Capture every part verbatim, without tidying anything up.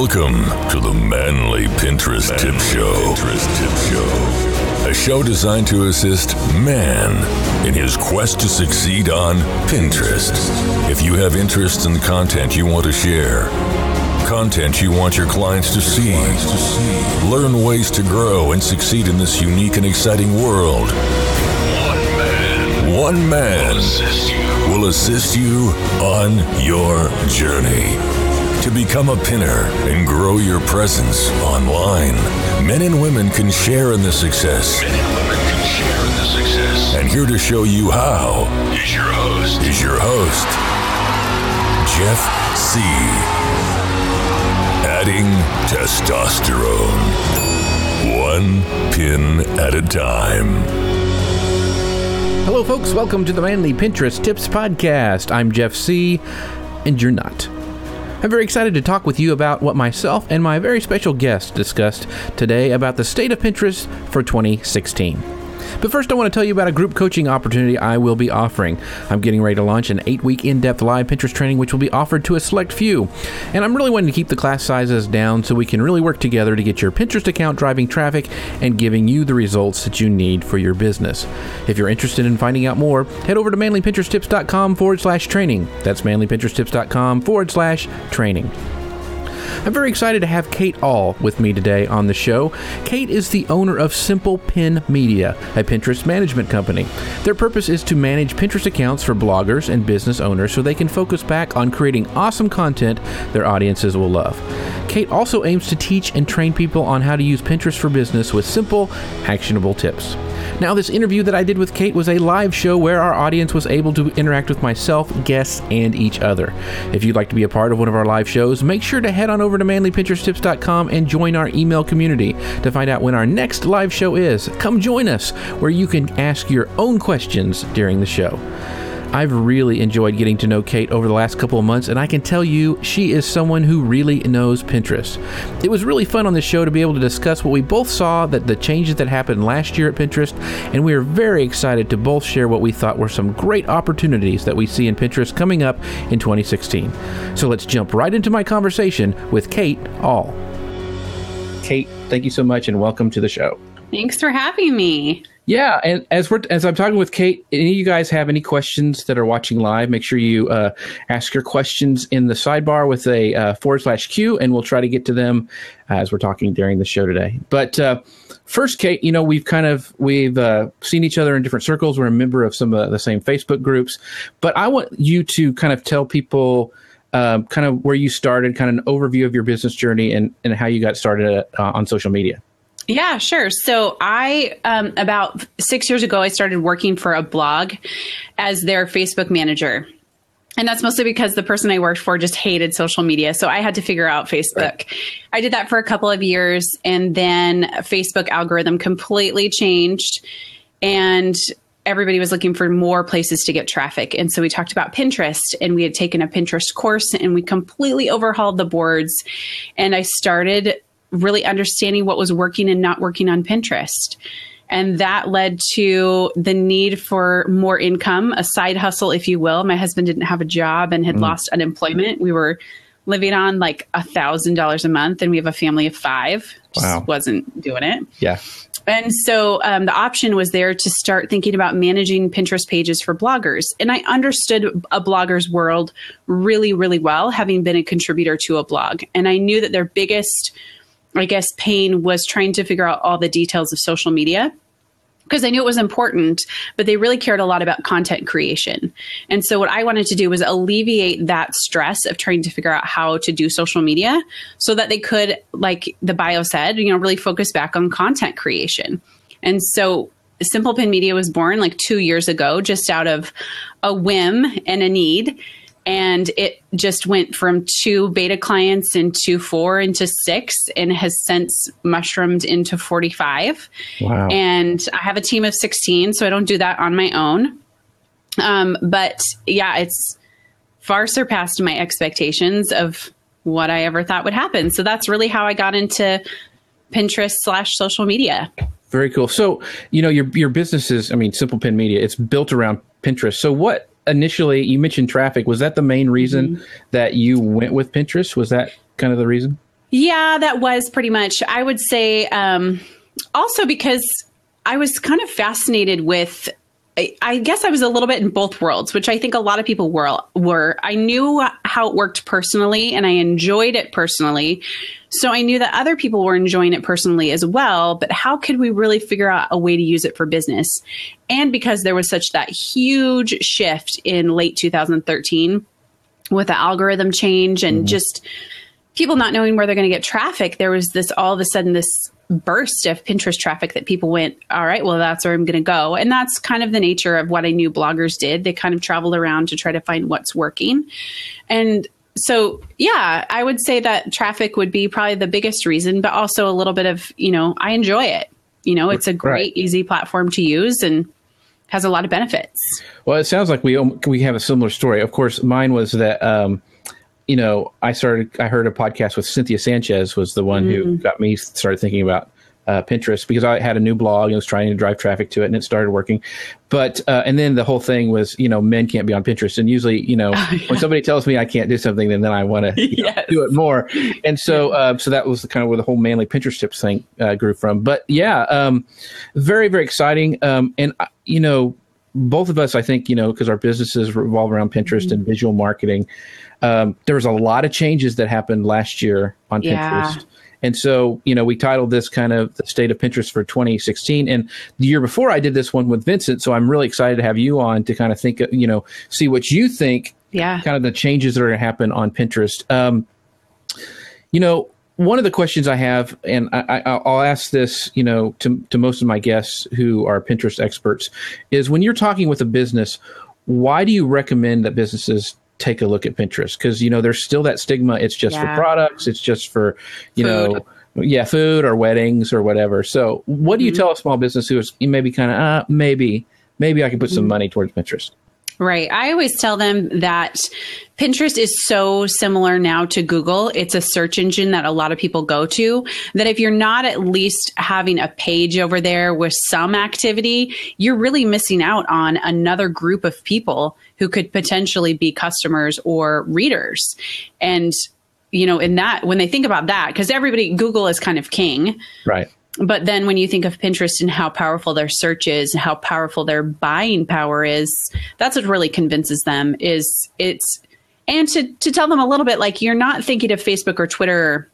Welcome to the Manly Pinterest Tip Show. Pinterest Tip Show. A show designed to assist man in his quest to succeed on Pinterest. If you have interests in the content you want to share, content you want your clients to see, learn ways to grow and succeed in this unique and exciting world, one man will assist you on your journey to become a pinner and grow your presence online. Men and women can share in the success. Men and women can share in the success. And here to show you how is your host, is your host, Jeff C. Adding testosterone, one pin at a time. Hello, folks. Welcome to the Manly Pinterest Tips Podcast. I'm Jeff C., and you're not. I'm very excited to talk with you about what myself and my very special guest discussed today about the state of Pinterest for twenty sixteen. But first, I want to tell you about a group coaching opportunity I will be offering. I'm getting ready to launch an eight-week in-depth live Pinterest training, which will be offered to a select few. And I'm really wanting to keep the class sizes down so we can really work together to get your Pinterest account driving traffic and giving you the results that you need for your business. If you're interested in finding out more, head over to manlypinteresttips.com forward slash training. That's manlypinteresttips.com forward slash training. I'm very excited to have Kate Ahl with me today on the show. Kate is the owner of Simple Pin Media, a Pinterest management company. Their purpose is to manage Pinterest accounts for bloggers and business owners so they can focus back on creating awesome content their audiences will love. Kate also aims to teach and train people on how to use Pinterest for business with simple, actionable tips. Now, this interview that I did with Kate was a live show where our audience was able to interact with myself, guests, and each other. If you'd like to be a part of one of our live shows, make sure to head on over to manly pinterest tips dot com and join our email community to find out when our next live show is. Come join us, where you can ask your own questions during the show. I've really enjoyed getting to know Kate over the last couple of months, and I can tell you she is someone who really knows Pinterest. It was really fun on this show to be able to discuss what we both saw, that the changes that happened last year at Pinterest, and we are very excited to both share what we thought were some great opportunities that we see in Pinterest coming up in twenty sixteen. So let's jump right into my conversation with Kate Ahl. Kate, thank you so much, and welcome to the show. Thanks for having me. Yeah, and as we're as I'm talking with Kate, any of you guys have any questions that are watching live, make sure you uh, ask your questions in the sidebar with a uh, forward slash Q, and we'll try to get to them as we're talking during the show today. But uh, first, Kate, you know, we've kind of we've uh, seen each other in different circles. We're a member of some of the same Facebook groups, but I want you to kind of tell people uh, kind of where you started, kind of an overview of your business journey and, and how you got started uh, on social media. Yeah, sure. So I, um, about six years ago, I started working for a blog as their Facebook manager. And that's mostly because the person I worked for just hated social media. So I had to figure out Facebook. Right. I did that for a couple of years, and then Facebook algorithm completely changed, and everybody was looking for more places to get traffic. And so we talked about Pinterest, and we had taken a Pinterest course, and we completely overhauled the boards. And I started really understanding what was working and not working on Pinterest. And that led to the need for more income, a side hustle, if you will. My husband didn't have a job and had mm. lost unemployment. We were living on like a thousand dollars a month, and we have a family of five. Just wow. wasn't doing it. Yeah. And so um, the option was there to start thinking about managing Pinterest pages for bloggers. And I understood a blogger's world really, really well, having been a contributor to a blog. And I knew that their biggest, I guess, pain was trying to figure out all the details of social media, because I knew it was important, but they really cared a lot about content creation. And so what I wanted to do was alleviate that stress of trying to figure out how to do social media so that they could, like the bio said, you know, really focus back on content creation. And so Simple Pin Media was born like two years ago, just out of a whim and a need. And it just went from two beta clients into four into six, and has since mushroomed into forty-five. Wow. And I have a team of sixteen, so I don't do that on my own. Um, but yeah, it's far surpassed my expectations of what I ever thought would happen. So that's really how I got into Pinterest slash social media. Very cool. So, you know, your your business is, I mean, Simple Pin Media, it's built around Pinterest. So what initially, you mentioned traffic. Was that the main reason mm-hmm. that you went with Pinterest? Was that kind of the reason? Yeah, that was pretty much, I would say, um, also because I was kind of fascinated with, I, I guess I was a little bit in both worlds, which I think a lot of people were, were. I knew how it worked personally and I enjoyed it personally. So I knew that other people were enjoying it personally as well, but how could we really figure out a way to use it for business? And because there was such that huge shift in late two thousand thirteen with the algorithm change and mm-hmm. just people not knowing where they're going to get traffic, there was this all of a sudden this burst of Pinterest traffic that people went, all right, well, that's where I'm going to go. And that's kind of the nature of what I knew bloggers did. They kind of traveled around to try to find what's working. And so, yeah, I would say that traffic would be probably the biggest reason, but also a little bit of, you know, I enjoy it. You know, it's a great, right. easy platform to use and has a lot of benefits. Well, it sounds like we we have a similar story. Of course, mine was that, um, you know, I started, I heard a podcast with Cynthia Sanchez was the one mm-hmm. who got me started thinking about uh, Pinterest, because I had a new blog and was trying to drive traffic to it and it started working. But, uh, and then the whole thing was, you know, men can't be on Pinterest. And usually, you know, oh, yeah. when somebody tells me I can't do something, then, then I want to yes. do it more. And so, uh, so that was kind of where the whole manly Pinterest tips thing uh, grew from. But yeah, um, very, very exciting. Um, and, uh, you know, both of us, I think, you know, because our businesses revolve around Pinterest mm-hmm. and visual marketing. Um, there was a lot of changes that happened last year on yeah. Pinterest. And so, you know, we titled this kind of the state of Pinterest for twenty sixteen. And the year before I did this one with Vincent. So I'm really excited to have you on to kind of think, you know, see what you think, yeah. kind of the changes that are going to happen on Pinterest. Um, you know, one of the questions I have, and I, I, I'll ask this, you know, to, to most of my guests who are Pinterest experts, is when you're talking with a business, why do you recommend that businesses take a look at Pinterest? Because, you know, there's still that stigma. It's just yeah. for products. It's just for, you food. know, yeah, food or weddings or whatever. So what mm-hmm. do you tell a small business who is maybe kind of, uh, maybe, maybe I can put mm-hmm. some money towards Pinterest? Right. I always tell them that Pinterest is so similar now to Google. It's a search engine that a lot of people go to, that if you're not at least having a page over there with some activity, you're really missing out on another group of people who could potentially be customers or readers. And, you know, in that, when they think about that, because everybody, Google is kind of king. Right. But then when you think of Pinterest and how powerful their search is and how powerful their buying power is, that's what really convinces them is it's, and to, to tell them a little bit, like, you're not thinking of Facebook or Twitter or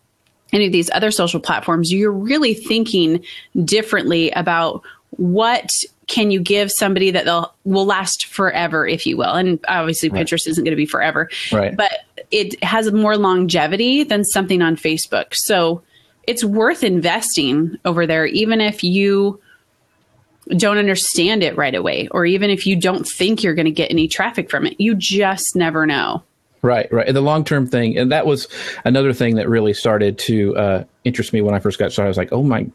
any of these other social platforms. You're really thinking differently about what can you give somebody that they'll will last forever, if you will. And obviously right. Pinterest isn't going to be forever, right. but it has more longevity than something on Facebook. So it's worth investing over there, even if you don't understand it right away, or even if you don't think you're going to get any traffic from it. You just never know. Right, right. And the long-term thing, and that was another thing that really started to uh, interest me when I first got started. I was like, oh my,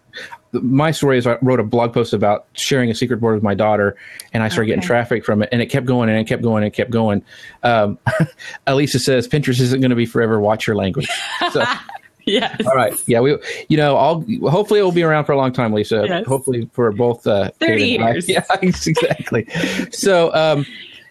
my story is I wrote a blog post about sharing a secret board with my daughter, and I started okay. getting traffic from it, and it kept going and it kept going and it kept going. Um, Elisa says, Pinterest isn't going to be forever. Watch your language. So, yes. All right. Yeah. We, you know, I'll hopefully it will be around for a long time, Lisa. Yes. Hopefully for both uh, thirty years. Yeah, exactly. so, um,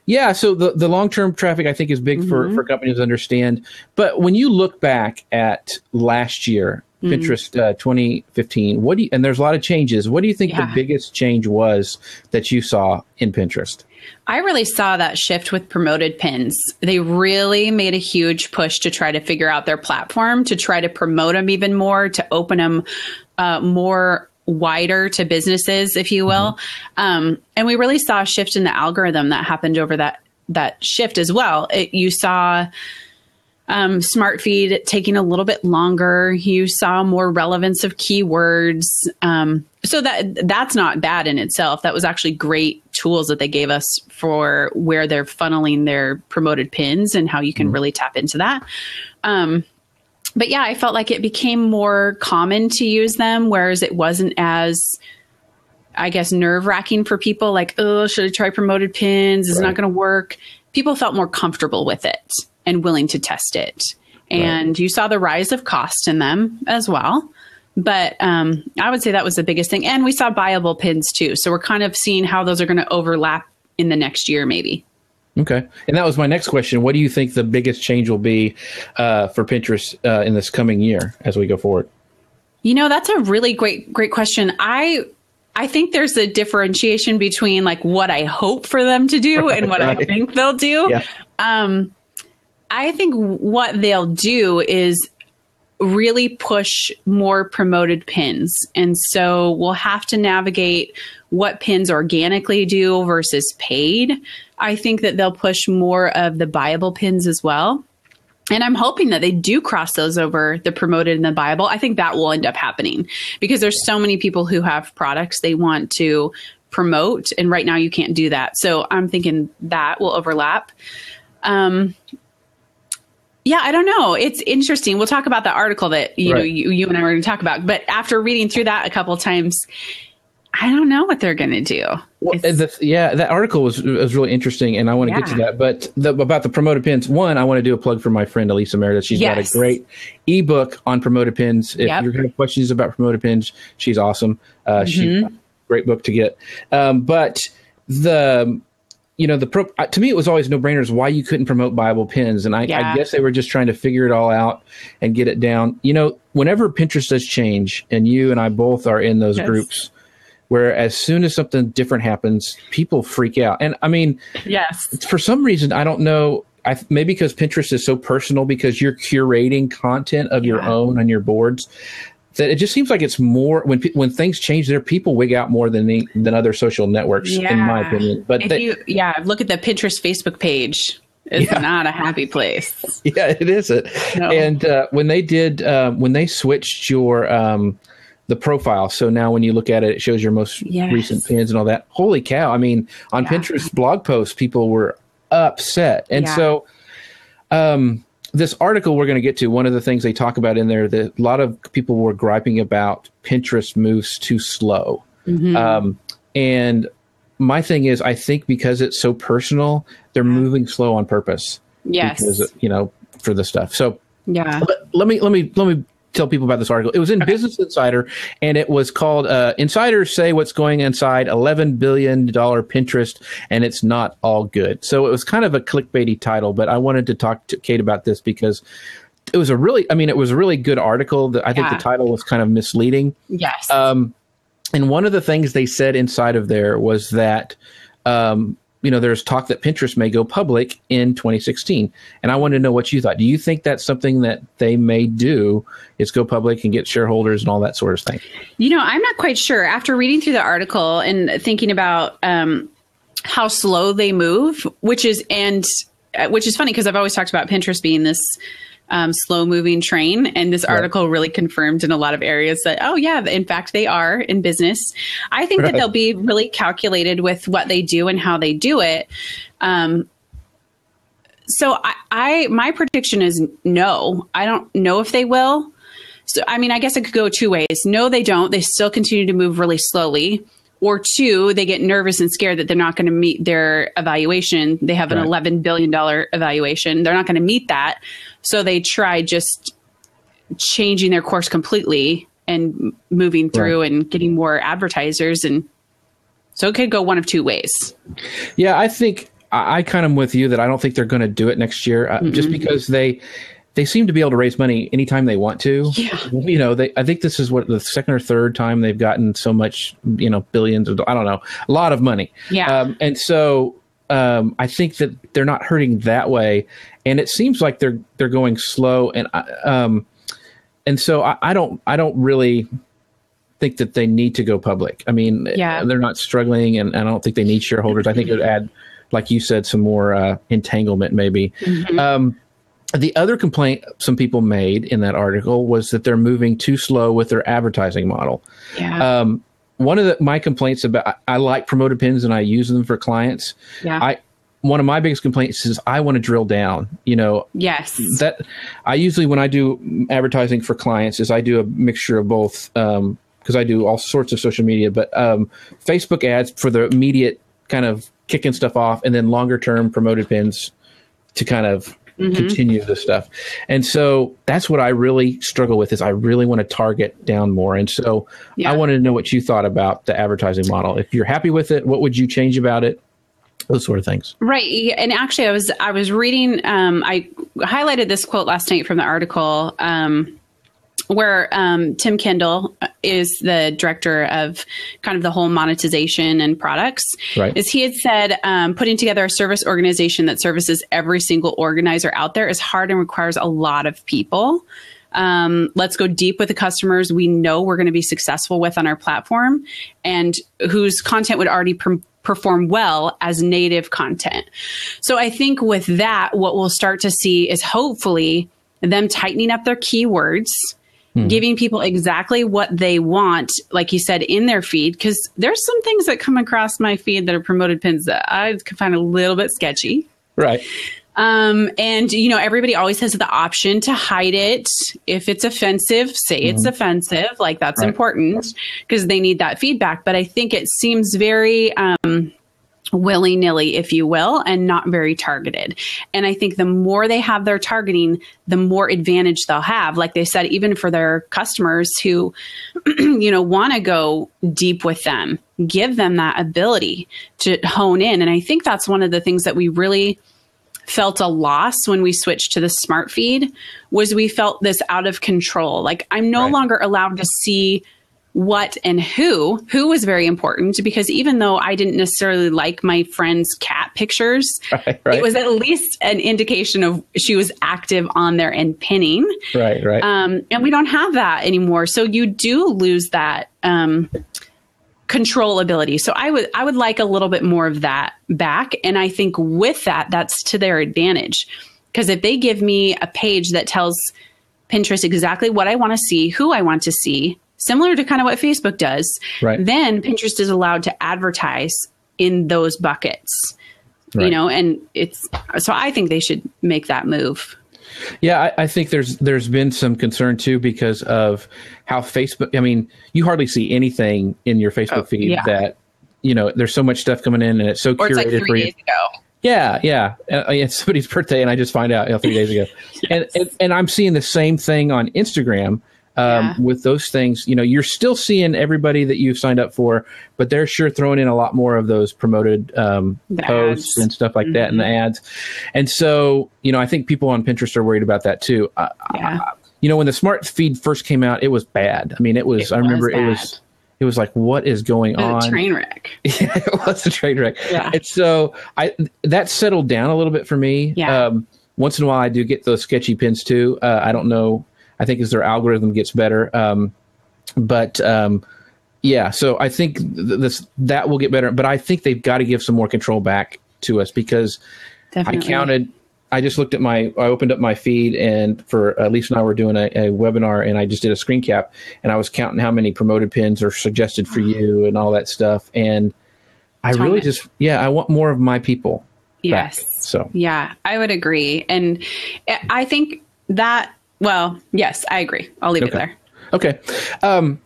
yeah. So the, the long term traffic, I think, is big mm-hmm. for, for companies to understand. But when you look back at last year, mm-hmm. Pinterest uh, twenty fifteen, what do you, and there's a lot of changes. What do you think yeah. the biggest change was that you saw in Pinterest? I really saw that shift with promoted pins. They really made a huge push to try to figure out their platform, to try to promote them even more, to open them uh, more wider to businesses, if you will. Mm-hmm. Um, and we really saw a shift in the algorithm that happened over that, that shift as well. It, you saw um, smart feed taking a little bit longer. You saw more relevance of keywords. Um, so that that's not bad in itself. That was actually great tools that they gave us for where they're funneling their promoted pins and how you can mm-hmm. really tap into that. Um, but yeah, I felt like it became more common to use them, whereas it wasn't as, I guess, nerve wracking for people. Like, oh, should I try promoted pins? It's right. not going to work. People felt more comfortable with it and willing to test it. And right. you saw the rise of cost in them as well. But um, I would say that was the biggest thing. And we saw buyable pins too. So we're kind of seeing how those are going to overlap in the next year, maybe. Okay. And that was my next question. What do you think the biggest change will be uh, for Pinterest uh, in this coming year as we go forward? You know, that's a really great, great question. I I think there's a differentiation between like what I hope for them to do and what right. I think they'll do. Yeah. Um, I think what they'll do is really push more promoted pins. And so we'll have to navigate what pins organically do versus paid. I think that they'll push more of the buyable pins as well. And I'm hoping that they do cross those over, the promoted and the buyable. I think that will end up happening because there's so many people who have products they want to promote. And right now you can't do that. So I'm thinking that will overlap. Um, Yeah, I don't know. It's interesting. We'll talk about the article that you right. know you, you and I were going to talk about. But after reading through that a couple of times, I don't know what they're going to do. Well, the, yeah, that article was was really interesting, and I want to yeah. get to that. But the, about the promoted pins, one, I want to do a plug for my friend Elisa Meredith. She's yes. got a great ebook on promoted pins. If yep. you're going to have questions about promoted pins, she's awesome. Uh, mm-hmm. She's a great book to get. Um, but the... You know, the pro- to me, it was always no-brainers why you couldn't promote Bible pins. And I, yeah. I guess they were just trying to figure it all out and get it down. You know, whenever Pinterest does change, and you and I both are in those yes. groups, where as soon as something different happens, people freak out. And I mean, yes, for some reason, I don't know. I maybe because Pinterest is so personal, because you're curating content of yeah. your own on your boards, that it just seems like it's more when when things change there, people wig out more than the, than other social networks, yeah. in my opinion. But they, you, yeah, look at the Pinterest Facebook page. It's yeah. not a happy place. Yeah, it isn't. No. And uh, when they did uh, when they switched your um, the profile, so now when you look at it, it shows your most yes. recent pins and all that. Holy cow! I mean, on yeah. Pinterest blog posts, people were upset, and yeah. so. Um, This article we're going to get to, one of the things they talk about in there that a lot of people were griping about, Pinterest moves too slow. Mm-hmm. Um, and my thing is, I think because it's so personal, they're moving slow on purpose. Yes. Because, you know, for the stuff. So yeah, let, let me, let me, let me tell people about this article. It was in okay. Business Insider, and it was called uh, Insiders Say What's Going Inside eleven billion dollars Pinterest, and It's Not All Good. So it was kind of a clickbaity title, but I wanted to talk to Kate about this because it was a really, I mean, it was a really good article. That I think yeah. the title was kind of misleading. Yes. Um, and one of the things they said inside of there was that, um, you know, there's talk that Pinterest may go public in twenty sixteen. And I wanted to know what you thought. Do you think that's something that they may do, is go public and get shareholders and all that sort of thing? You know, I'm not quite sure. After reading through the article and thinking about um, how slow they move, which is and uh, which is funny because I've always talked about Pinterest being this um, slow moving train. And this right. article really confirmed in a lot of areas that, oh yeah, in fact, they are in business. I think right. that they'll be really calculated with what they do and how they do it. Um, so I, I, my prediction is no, I don't know if they will. So, I mean, I guess it could go two ways. No, they don't. They still continue to move really slowly. Or two, they get nervous and scared that they're not going to meet their evaluation. They have an right. eleven billion dollars evaluation. They're not going to meet that. So they try just changing their course completely and moving through right. and getting more advertisers. And so it could go one of two ways. Yeah, I think I, I kind of am with you that I don't think they're going to do it next year uh, mm-hmm. just because they they seem to be able to raise money anytime they want to. Yeah. You know, they, I think this is what the second or third time they've gotten so much, you know, billions of, I don't know, a lot of money. Yeah. Um, and so um, I think that they're not hurting that way. And it seems like they're, they're going slow. And, I, um, and so I, I don't, I don't really think that they need to go public. I mean, yeah. they're not struggling, and, and I don't think they need shareholders. I think it would add, like you said, some more uh, entanglement maybe. Mm-hmm. Um, The other complaint some people made in that article was that they're moving too slow with their advertising model. Yeah. Um, one of the, my complaints about, I, I like promoted pins and I use them for clients. Yeah. I, one of my biggest complaints is I want to drill down, you know, yes, that I usually, when I do advertising for clients, is I do a mixture of both. Um, cause I do all sorts of social media, but, um, Facebook ads for the immediate kind of kicking stuff off, and then longer term promoted pins to kind of, Mm-hmm. continue the stuff. And so that's what I really struggle with, is I really want to target down more. And so yeah. I wanted to know what you thought about the advertising model. If you're happy with it, what would you change about it? those sort of things. Right. And actually, I was I was reading, um, I highlighted this quote last night from the article um, where um, Tim Kendall is the director of kind of the whole monetization and products. Right. Is he had said, um, putting together a service organization that services every single organizer out there is hard and requires a lot of people. Um, let's go deep with the customers we know we're going to be successful with on our platform and whose content would already pre- perform well as native content. So I think with that, what we'll start to see is hopefully them tightening up their keywords, mm. giving people exactly what they want, like you said, in their feed. Because there's some things that come across my feed that are promoted pins that I can find a little bit sketchy. Right. Um, and, you know, everybody always has the option to hide it. If it's offensive, say mm-hmm. it's offensive. Like, that's right. important because they need that feedback. But I think it seems very um, willy-nilly, if you will, and not very targeted. And I think the more they have their targeting, the more advantage they'll have. Like they said, even for their customers who, you know, want to go deep with them, give them that ability to hone in. And I think that's one of the things that we really felt a loss when we switched to the smart feed, was we felt this out of control. Like, I'm no right. longer allowed to see what and who, who was very important, because even though I didn't necessarily like my friend's cat pictures, right, right. it was at least an indication of she was active on there and pinning. Right, right. Um, and we don't have that anymore. So you do lose that um, controllability. So I would I would like a little bit more of that back. And I think with that, that's to their advantage. Because if they give me a page that tells Pinterest exactly what I want to see, who I want to see, similar to kind of what Facebook does, right. then Pinterest is allowed to advertise in those buckets. Right. You know, and it's so I think they should make that move. Yeah, I, I think there's there's been some concern too because of how Facebook. I mean, you hardly see anything in your Facebook oh, feed yeah. that, you know, there's so much stuff coming in and it's so or curated. It's like three for you. Days ago. Yeah, yeah. And it's somebody's birthday, and I just find out you know, three days ago. yes. and, and and I'm seeing the same thing on Instagram um, yeah. with those things. You know, you're still seeing everybody that you've signed up for, but they're sure throwing in a lot more of those promoted um, posts and stuff like mm-hmm. that, and the ads. And so, you know, I think people on Pinterest are worried about that too. I, yeah. I, you know, when the smart feed first came out, it was bad. I mean, it was. It I remember was it was. It was like, what is going it was on? A train wreck. yeah, it was a train wreck. Yeah. And so I that settled down a little bit for me. Yeah. Um, once in a while, I do get those sketchy pins too. Uh, I don't know. I think as their algorithm gets better, um, but um, yeah. So I think th- this that will get better. But I think they've got to give some more control back to us because Definitely. I counted. I just looked at my, I opened up my feed and for uh, Lisa and I were doing a, a webinar and I just did a screen cap and I was counting how many promoted pins are suggested for you and all that stuff. And I Tom really it. just, yeah, I want more of my people. Yes. Back, so yeah, I would agree. And I think that, well, yes, I agree. I'll leave okay. it there. Okay. Um,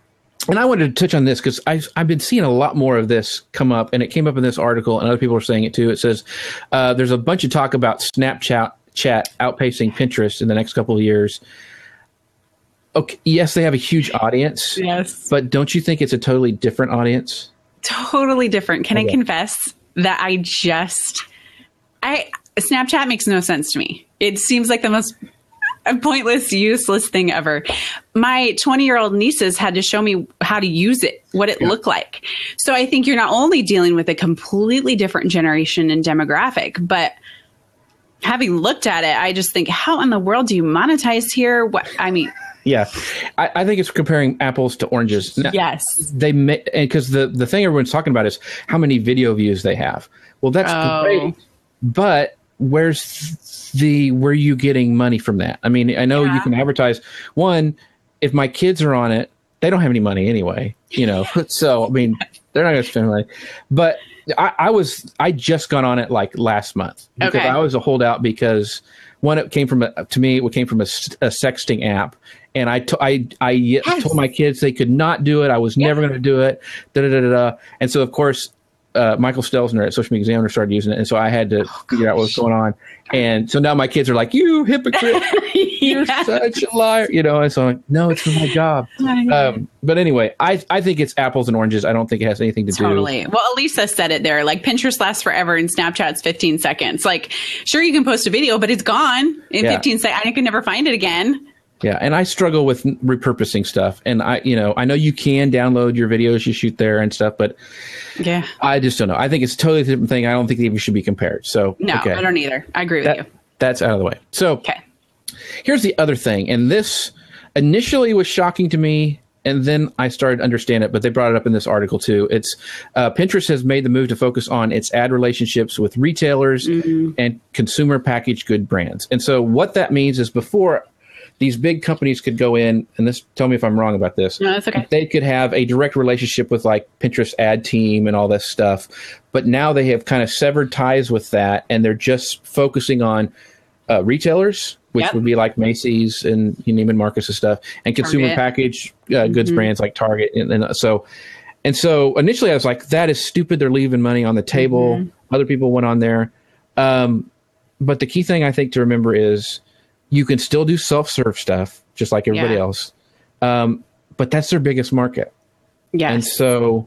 And I wanted to touch on this because I've, I've been seeing a lot more of this come up, and it came up in this article, and other people are saying it too. It says uh, there's a bunch of talk about Snapchat chat outpacing Pinterest in the next couple of years. Okay, yes, they have a huge audience. Yes. But don't you think it's a totally different audience? Totally different. Can okay. I confess that I just I Snapchat makes no sense to me. It seems like the most a pointless, useless thing ever. My twenty-year-old nieces had to show me how to use it, what it yeah. looked like. So I think you're not only dealing with a completely different generation and demographic, but having looked at it, I just think, how in the world do you monetize here? What I mean... Yeah, I, I think it's comparing apples to oranges. Now, yes. they because the, the thing everyone's talking about is how many video views they have. Well, that's oh. great, but... Where's the where are you getting money from that? I mean, I know yeah. you can advertise. One, if my kids are on it, they don't have any money anyway, you know. So I mean, they're not going to spend money. But I, I was I just got on it like last month because okay. I was a holdout because one, it came from a, to me it came from a, a sexting app, and I to, I I yes. told my kids they could not do it. I was yeah. never going to do it. Da da da da. And so of course. uh, Michael Stelzner at Social Media Examiner started using it, and so I had to oh, figure out what was going on. And so now my kids are like, "You hypocrite! You're yeah. such a liar!" You know. And so I'm like, "No, it's for my job." Um, but anyway, I I think it's apples and oranges. I don't think it has anything to totally. do. Totally. Well, Elisa said it there. Like Pinterest lasts forever, and Snapchat's fifteen seconds. Like, sure, you can post a video, but it's gone in yeah. fifteen seconds. I can never find it again. Yeah, and I struggle with repurposing stuff. And I, you know, I know you can download your videos you shoot there and stuff, but yeah, I just don't know. I think it's a totally different thing. I don't think they even should be compared. So no, okay. I don't either. I agree with that, you. That's out of the way. So okay. Here's the other thing, and this initially was shocking to me, and then I started to understand it. But they brought it up in this article too. It's uh, Pinterest has made the move to focus on its ad relationships with retailers mm-hmm. and consumer packaged good brands. And so what that means is before. These big companies could go in, and this tell me if I'm wrong about this. No, that's okay. They could have a direct relationship with like Pinterest ad team and all this stuff. But now they have kind of severed ties with that, and they're just focusing on uh, retailers, which yep. would be like Macy's and Neiman Marcus and stuff, and consumer Target. package uh, goods mm-hmm. brands like Target. And, and so and so initially I was like, that is stupid. They're leaving money on the table. Mm-hmm. Other people went on there. Um, but the key thing I think to remember is, you can still do self-serve stuff, just like everybody yeah. else. Um, but that's their biggest market. Yes. And so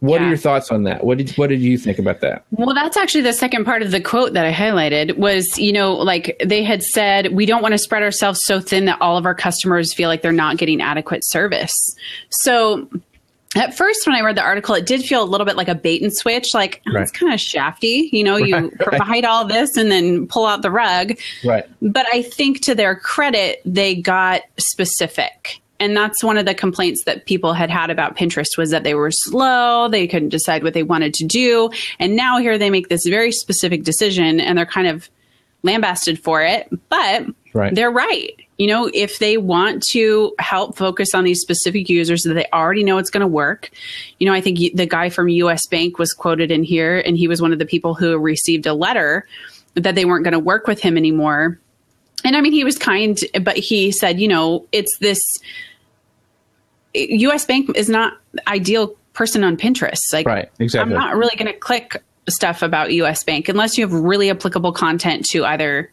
what yeah. are your thoughts on that? What did what did you think about that? Well, that's actually the second part of the quote that I highlighted was, you know, like they had said, we don't want to spread ourselves so thin that all of our customers feel like they're not getting adequate service. So at first, when I read the article, it did feel a little bit like a bait and switch, like oh, right. it's kind of shafty. You know, right. you provide all this and then pull out the rug. Right. But I think to their credit, they got specific. And that's one of the complaints that people had had about Pinterest was that they were slow. They couldn't decide what they wanted to do. And now here they make this very specific decision and they're kind of lambasted for it. But right. they're right. You know, if they want to help focus on these specific users that they already know it's going to work. You know, I think the guy from U S Bank was quoted in here, and he was one of the people who received a letter that they weren't going to work with him anymore. And I mean, he was kind, but he said, you know, it's this U S Bank is not ideal person on Pinterest. Like, right, exactly. I'm not really going to click stuff about U S Bank unless you have really applicable content to either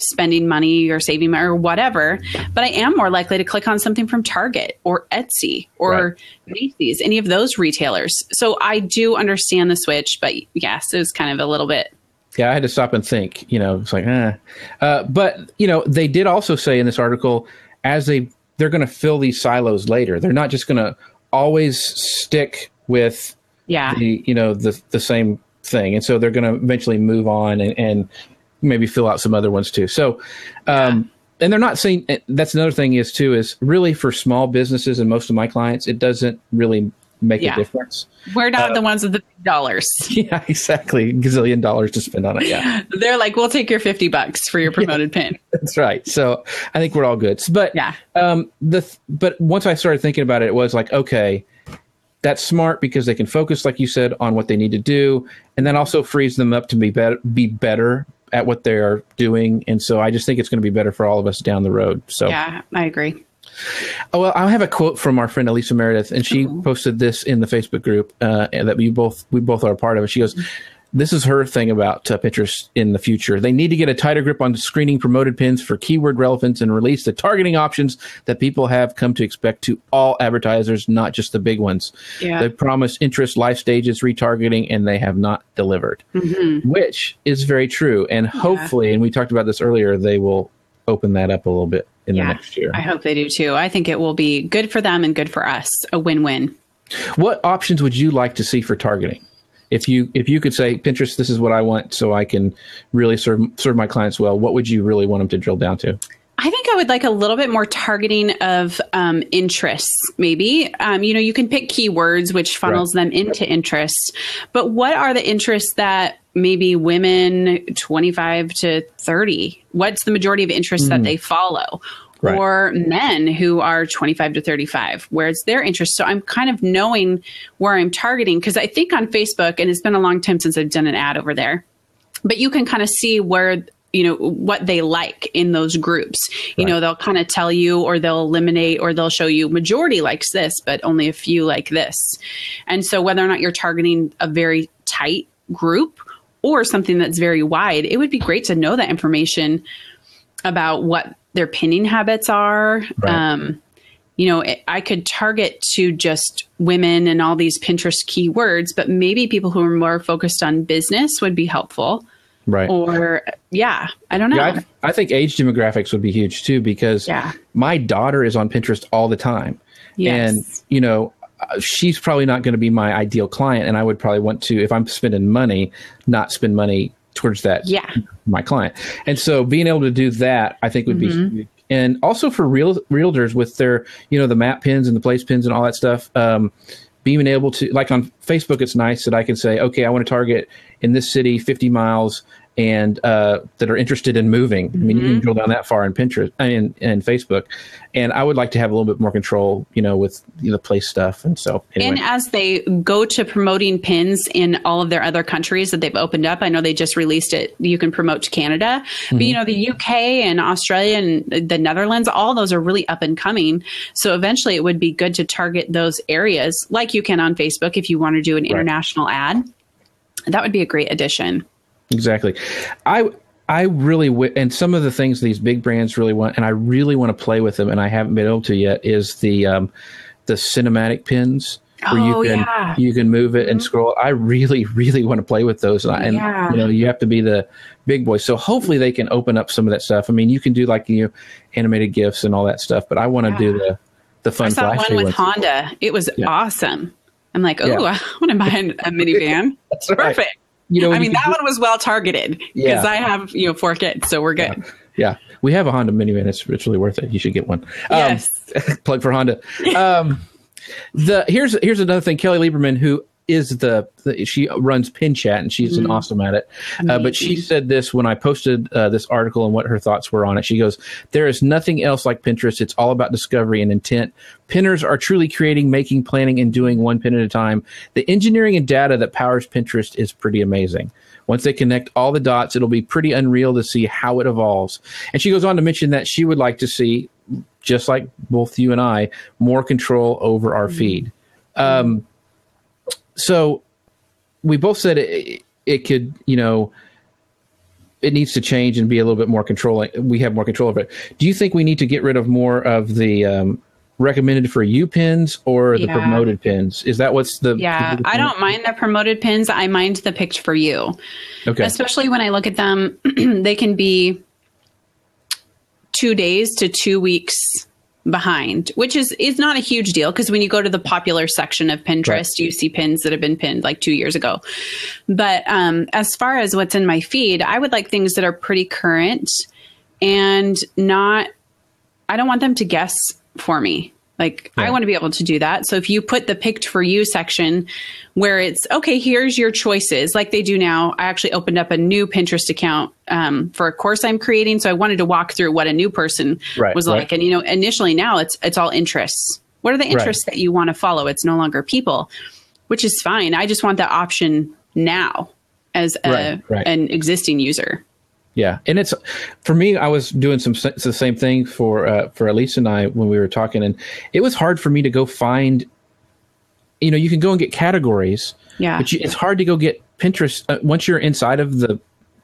spending money or saving money or whatever, but I am more likely to click on something from Target or Etsy or right. Macy's, any of those retailers. So I do understand the switch, but yes, it was kind of a little bit. Yeah, I had to stop and think, you know, it's like, eh. Uh, but, you know, they did also say in this article, as they, they're going to fill these silos later. They're not just going to always stick with, yeah. the, you know, the, the same thing. And so they're going to eventually move on and, and maybe fill out some other ones too. So, um, yeah. and they're not saying, that's another thing is too, is really for small businesses and most of my clients, it doesn't really make yeah. a difference. We're not uh, the ones with the big dollars. Yeah, exactly. Gazillion dollars to spend on it. Yeah. They're like, we'll take your fifty bucks for your promoted yeah, pin. That's right. So I think we're all good. But, yeah. um, the, th- but once I started thinking about it, it was like, okay, that's smart because they can focus, like you said, on what they need to do. And then also frees them up to be better, be better at what they are doing. And so I just think it's going to be better for all of us down the road. So yeah, I agree. Oh, well, I have a quote from our friend Elisa Meredith, and she mm-hmm. posted this in the Facebook group uh, that we both we both are a part of. And she goes, this is her thing about uh, Pinterest in the future. They need to get a tighter grip on screening promoted pins for keyword relevance and release the targeting options that people have come to expect to all advertisers, not just the big ones. Yeah. They promised interest, life stages, retargeting, and they have not delivered, mm-hmm. which is very true. And hopefully, yeah. and we talked about this earlier, they will open that up a little bit in yeah. the next year. I hope they do too. I think it will be good for them and good for us, a win-win. What options would you like to see for targeting? If you if you could say, Pinterest, this is what I want so I can really serve serve my clients well, what would you really want them to drill down to? I think I would like a little bit more targeting of um, interests, maybe. Um, you know, you can pick keywords, which funnels right. them into right. interests. But what are the interests that maybe women twenty-five to thirty, what's the majority of interests mm. that they follow? Right. Or men who are twenty-five to thirty-five, where it's their interest. So I'm kind of knowing where I'm targeting, because I think on Facebook, and it's been a long time since I've done an ad over there, but you can kind of see where, you know, what they like in those groups. You right. know, they'll kind of tell you, or they'll eliminate, or they'll show you majority likes this, but only a few like this. And so whether or not you're targeting a very tight group or something that's very wide, it would be great to know that information about what their pinning habits are. Right. Um, you know, it, I could target to just women and all these Pinterest keywords, but maybe people who are more focused on business would be helpful. Right. Or, yeah, I don't know. Yeah, I, th- I think age demographics would be huge too, because yeah. my daughter is on Pinterest all the time. Yes. And, you know, she's probably not going to be my ideal client. And I would probably want to, if I'm spending money, not spend money towards that, yeah. my client. And so being able to do that, I think would mm-hmm. be, and also for real realtors with their, you know, the map pins and the place pins and all that stuff, um, being able to, like on Facebook, it's nice that I can say, okay, I want to target in this city, fifty miles and, uh, that are interested in moving. Mm-hmm. I mean, you can drill down that far in Pinterest and, and Facebook. And I would like to have a little bit more control, you know, with you know, the place stuff. And so, anyway. And as they go to promoting pins in all of their other countries that they've opened up, I know they just released it. You can promote to Canada, mm-hmm. but you know, the U K and Australia and the Netherlands, all those are really up and coming. So eventually it would be good to target those areas like you can on Facebook, if you want to do an right. international ad. That would be a great addition. Exactly. I I really w- and some of the things these big brands really want, and I really want to play with them, and I haven't been able to yet, is the um, the cinematic pins where oh, you can yeah. you can move it mm-hmm. and scroll. I really really want to play with those, and, and yeah. you know you have to be the big boy. So hopefully they can open up some of that stuff. I mean, you can do like you know, animated GIFs and all that stuff, but I want to yeah. do the the fun. I saw one with ones. Honda. It was yeah. awesome. I'm like, oh, yeah. I want to buy a minivan. That's perfect. Right. You know, I mean, that one was well targeted because yeah. I have, you know, four kids, so we're good. Yeah. yeah. We have a Honda minivan. It's, it's really worth it. You should get one. Um, yes. Plug for Honda. Um, the here's here's another thing. Kelly Lieberman, who is the, the she runs PinChat, and she's mm. an awesome at it. Uh, but she said this when I posted uh, this article and what her thoughts were on it. She goes, "There is nothing else like Pinterest. It's all about discovery and intent. Pinners are truly creating, making, planning, and doing one pin at a time. The engineering and data that powers Pinterest is pretty amazing. Once they connect all the dots, it'll be pretty unreal to see how it evolves." And she goes on to mention that she would like to see, just like both you and I, more control over our feed. Um, so we both said it, it could, you know, it needs to change and be a little bit more controlling. We have more control over it. Do you think we need to get rid of more of the... Um, recommended for you pins or yeah. the promoted pins? Is that what's the... Yeah, the I don't mind the promoted pins. I mind the picked for you. Okay. Especially when I look at them, they can be two days to two weeks behind, which is, is not a huge deal because when you go to the popular section of Pinterest, right. you see pins that have been pinned like two years ago. But um, as far as what's in my feed, I would like things that are pretty current and not... I don't want them to guess... for me. Like yeah. I want to be able to do that. So if you put the picked for you section where it's, okay, here's your choices like they do now. I actually opened up a new Pinterest account um, for a course I'm creating. So I wanted to walk through what a new person right, was like. Right. And, you know, initially now it's, it's all interests. What are the interests right. that you want to follow? It's no longer people, which is fine. I just want that option now as a, right, right. an existing user. Yeah. And it's, for me, I was doing some the same thing for, uh, for Elisa and I when we were talking, and it was hard for me to go find, you know, you can go and get categories, yeah. but you, it's hard to go get Pinterest. Uh, once you're inside of the,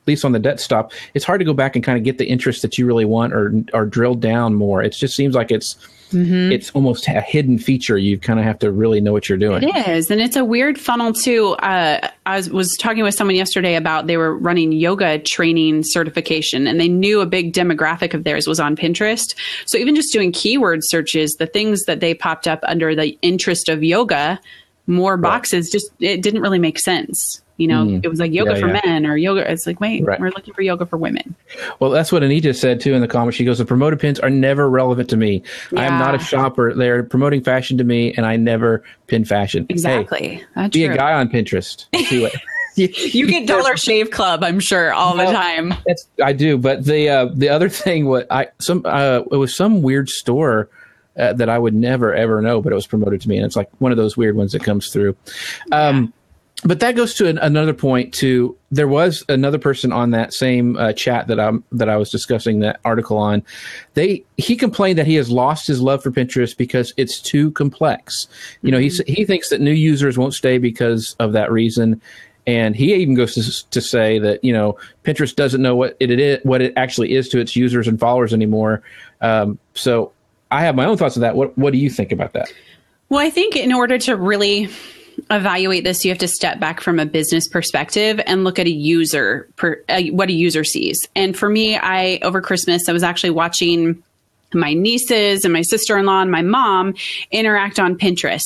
at least on the desktop, it's hard to go back and kind of get the interest that you really want or, or drill down more. It just seems like it's, mm-hmm. it's almost a hidden feature. You kind of have to really know what you're doing. It is. And it's a weird funnel too. Uh, I was, was talking with someone yesterday about they were running yoga training certification and they knew a big demographic of theirs was on Pinterest. So even just doing keyword searches, the things that they popped up under the interest of yoga, more boxes, right. just, it didn't really make sense. You know, mm. it was like yoga yeah, for yeah. men or yoga. It's like, wait, right. we're looking for yoga for women. Well, that's what Anita said, too, in the comments. She goes, the promoted pins are never relevant to me. Yeah. I am not a shopper. They're promoting fashion to me, and I never pin fashion. Exactly. Hey, that's be true. A guy on Pinterest. You get Dollar Shave Club, I'm sure, all well, the time. That's, I do. But the uh, the other thing, what I some uh, it was some weird store uh, that I would never, ever know, but it was promoted to me. And it's like one of those weird ones that comes through. Um yeah. But that goes to an, another point. To there was another person on that same uh, chat that I that I was discussing that article on. They he complained that he has lost his love for Pinterest because it's too complex. You know, he he thinks that new users won't stay because of that reason. And he even goes to, to say that, you know, Pinterest doesn't know what it is, what it actually is to its users and followers anymore. Um, so I have my own thoughts on that. What What do you think about that? Well, I think in order to really evaluate this, you have to step back from a business perspective and look at a user, per, uh, what a user sees. And for me, I over Christmas, I was actually watching my nieces and my sister-in-law and my mom interact on Pinterest.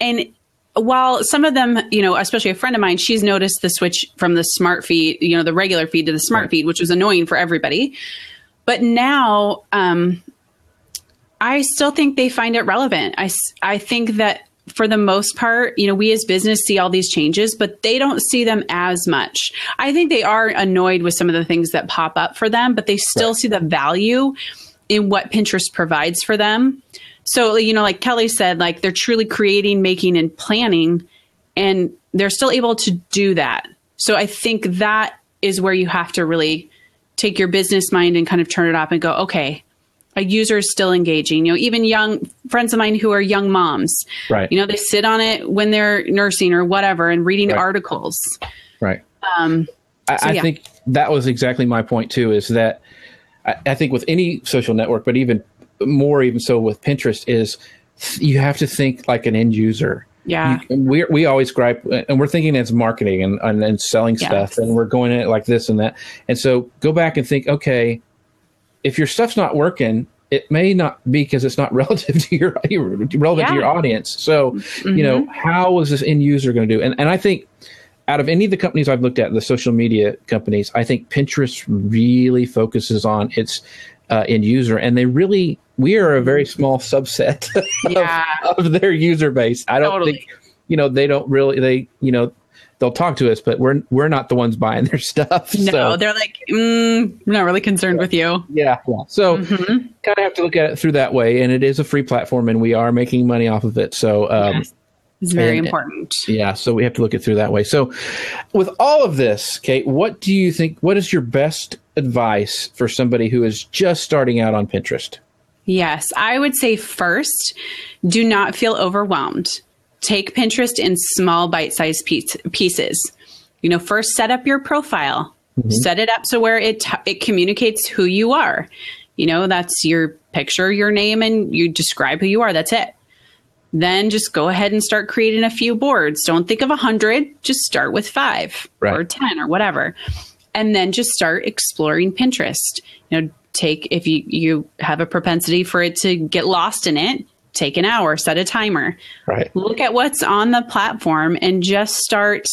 And while some of them, you know, especially a friend of mine, she's noticed the switch from the smart feed, you know, the regular feed to the smart right. feed, which was annoying for everybody. But now, um, I still think they find it relevant. I, I think that for the most part, you know, we as business see all these changes, but they don't see them as much. I think they are annoyed with some of the things that pop up for them, but they still right. see the value in what Pinterest provides for them. So, you know, like Kelly said, like they're truly creating, making, and planning, and they're still able to do that. So I think that is where you have to really take your business mind and kind of turn it up and go, okay, a user is still engaging. You know, even young friends of mine who are young moms, right. you know, they sit on it when they're nursing or whatever and reading right. articles. Right. Um, so, I, I yeah. think that was exactly my point too, is that I, I think with any social network, but even more even so with Pinterest, is you have to think like an end user. Yeah. You, we we always gripe, and we're thinking it's marketing and, and, and selling yeah. stuff, and we're going in it like this and that. And so go back and think, okay, if your stuff's not working, it may not be because it's not relative to your relevant yeah. to your audience. So, mm-hmm. you know, how is this end user going to do? And and I think out of any of the companies I've looked at, the social media companies, I think Pinterest really focuses on its uh, end user, and they really, we are a very small subset yeah. of, of their user base. I don't totally. think, you know, they don't really, they, you know, they'll talk to us, but we're we're not the ones buying their stuff. No, so. They're like, mm, I'm not really concerned yeah. with you. Yeah. yeah. So mm-hmm. kind of have to look at it through that way. And it is a free platform, and we are making money off of it. So um, yes. it's very and, important. Yeah. So we have to look at it through that way. So with all of this, Kate, what do you think, what is your best advice for somebody who is just starting out on Pinterest? Yes, I would say first, do not feel overwhelmed. Take Pinterest in small bite-sized piece, pieces. You know, first set up your profile. Mm-hmm. Set it up so where it it communicates who you are. You know, that's your picture, your name, and you describe who you are. That's it. Then just go ahead and start creating a few boards. Don't think of a hundred. Just start with five right. or ten or whatever. And then just start exploring Pinterest. You know, take, if you, you have a propensity for it to get lost in it, take an hour, set a timer, right. look at what's on the platform and just start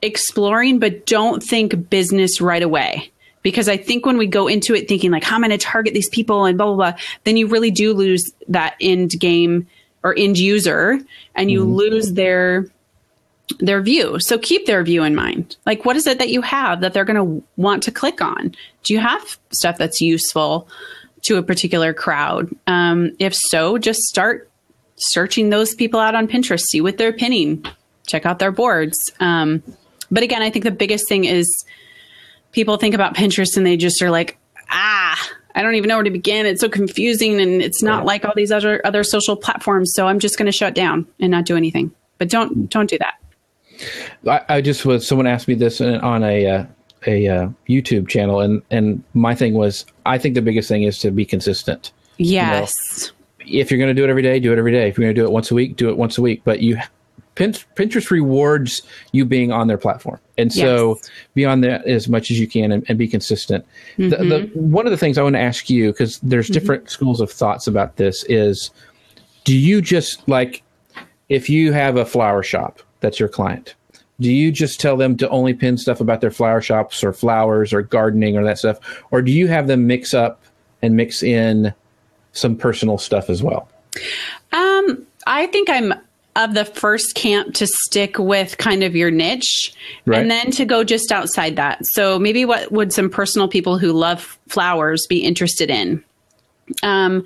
exploring, but don't think business right away. Because I think when we go into it thinking like, how am I going to target these people and blah, blah, blah, then you really do lose that end game or end user, and you mm-hmm. lose their, their view. So keep their view in mind. Like, what is it that you have that they're going to want to click on? Do you have stuff that's useful to a particular crowd? Um, if so, just start searching those people out on Pinterest, see what they're pinning, check out their boards. Um, but again, I think the biggest thing is people think about Pinterest and they just are like, ah, I don't even know where to begin. It's so confusing, and it's not like all these other, other social platforms. So I'm just going to shut down and not do anything. But don't, don't do that. I, I just was, someone asked me this on a, uh, a uh, YouTube channel, and, and my thing was, I think the biggest thing is to be consistent. Yes. You know, if you're going to do it every day, do it every day. If you're going to do it once a week, do it once a week. But you, Pinterest rewards you being on their platform. And so yes. be on there as much as you can, and, and be consistent. Mm-hmm. The, the, one of the things I want to ask you, because there's different mm-hmm. schools of thoughts about this, is do you just, like, if you have a flower shop that's your client, do you just tell them to only pin stuff about their flower shops or flowers or gardening or that stuff? Or do you have them mix up and mix in some personal stuff as well? Um, I think I'm of the first camp to stick with kind of your niche right. and then to go just outside that. So maybe what would some personal people who love flowers be interested in? Um,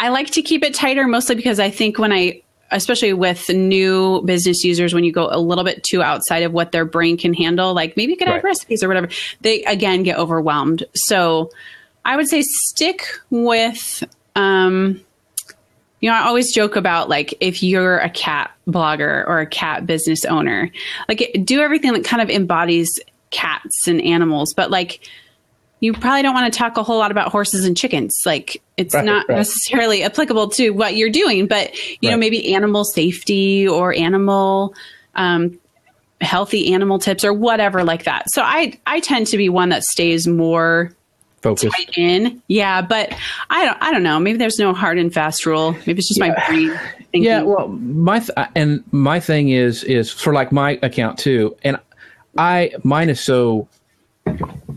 I like to keep it tighter, mostly because I think when I, especially with new business users, when you go a little bit too outside of what their brain can handle, like maybe you could right. add recipes or whatever, they again get overwhelmed. So I would say stick with um, You know, I always joke about, like, if you're a cat blogger or a cat business owner, like, do everything that kind of embodies cats and animals, but, like, you probably don't want to talk a whole lot about horses and chickens. Like, it's right, not right. necessarily applicable to what you're doing, but, you right. know, maybe animal safety or animal, um, healthy animal tips or whatever like that. So I, I tend to be one that stays more focused in. Yeah. But I don't, I don't know, maybe there's no hard and fast rule. Maybe it's just yeah. my brain thinking. Yeah. Well, my, th- and my thing is, is for like my account too. And I, mine is so,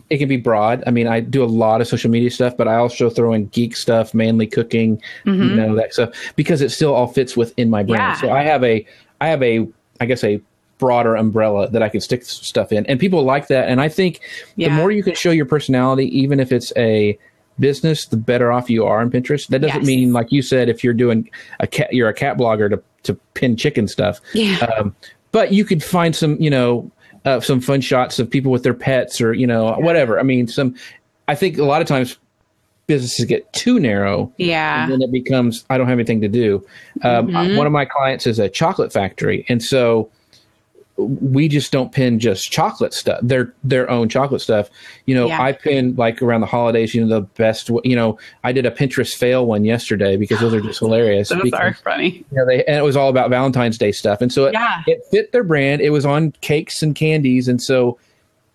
it can be broad. I mean, I do a lot of social media stuff, but I also throw in geek stuff, mainly cooking, mm-hmm. you know, that stuff, because it still all fits within my brand. Yeah. So I have a, I have a, I guess a broader umbrella that I can stick stuff in, and people like that. And I think yeah. the more you can show your personality, even if it's a business, the better off you are on Pinterest. That doesn't yes. mean, like you said, if you're doing a cat, you're a cat blogger to, to pin chicken stuff. Yeah. Um, but you could find some, you know, Uh, some fun shots of people with their pets or, you know, whatever. I mean, some, I think a lot of times businesses get too narrow. Yeah. And then it becomes, I don't have anything to do. Um, mm-hmm. One of my clients is a chocolate factory. And so we just don't pin just chocolate stuff, their, their own chocolate stuff. You know, yeah. I pin like around the holidays, you know, the best, you know, I did a Pinterest fail one yesterday because those are just hilarious. Those because, are funny. You know, they, and it was all about Valentine's Day stuff. And so it, yeah. it fit their brand. It was on cakes and candies. And so,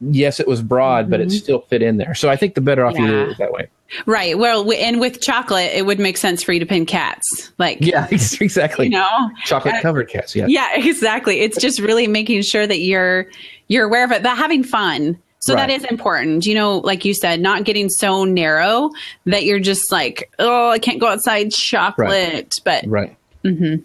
yes, it was broad, mm-hmm. but it still fit in there. So I think the better off yeah. you do it that way. Right. Well, and with chocolate, it would make sense for you to pin cats. Like, yeah, exactly. You know, chocolate uh, covered cats. Yeah. Yeah, exactly. It's just really making sure that you're, you're aware of it, but having fun. So right. that is important. You know, like you said, not getting so narrow that you're just like, oh, I can't go outside chocolate, right. but right. Mm-hmm.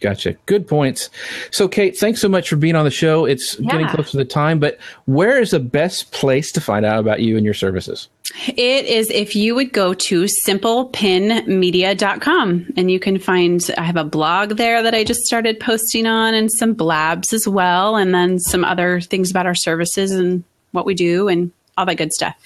Gotcha. Good points. So, Kate, thanks so much for being on the show. It's yeah. getting close to the time, but where is the best place to find out about you and your services? It is if you would go to simple pin media dot com, and you can find, I have a blog there that I just started posting on, and some blabs as well, and then some other things about our services and what we do and all that good stuff.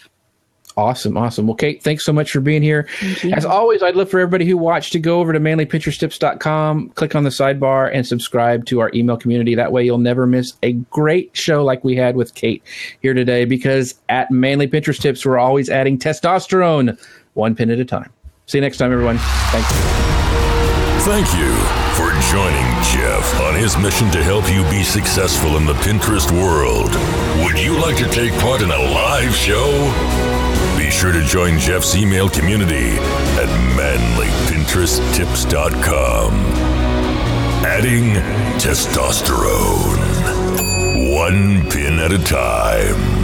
Awesome. Awesome. Well, Kate, thanks so much for being here. As always, I'd love for everybody who watched to go over to manly picture tips dot com, click on the sidebar, and subscribe to our email community. That way you'll never miss a great show like we had with Kate here today, because at Manly Pinterest Tips, we're always adding testosterone one pin at a time. See you next time, everyone. Thanks. Thank you for joining Jeff on his mission to help you be successful in the Pinterest world. Would you like to take part in a live show? Be sure to join Jeff's email community at manly pinterest tips dot com. Adding testosterone, one pin at a time.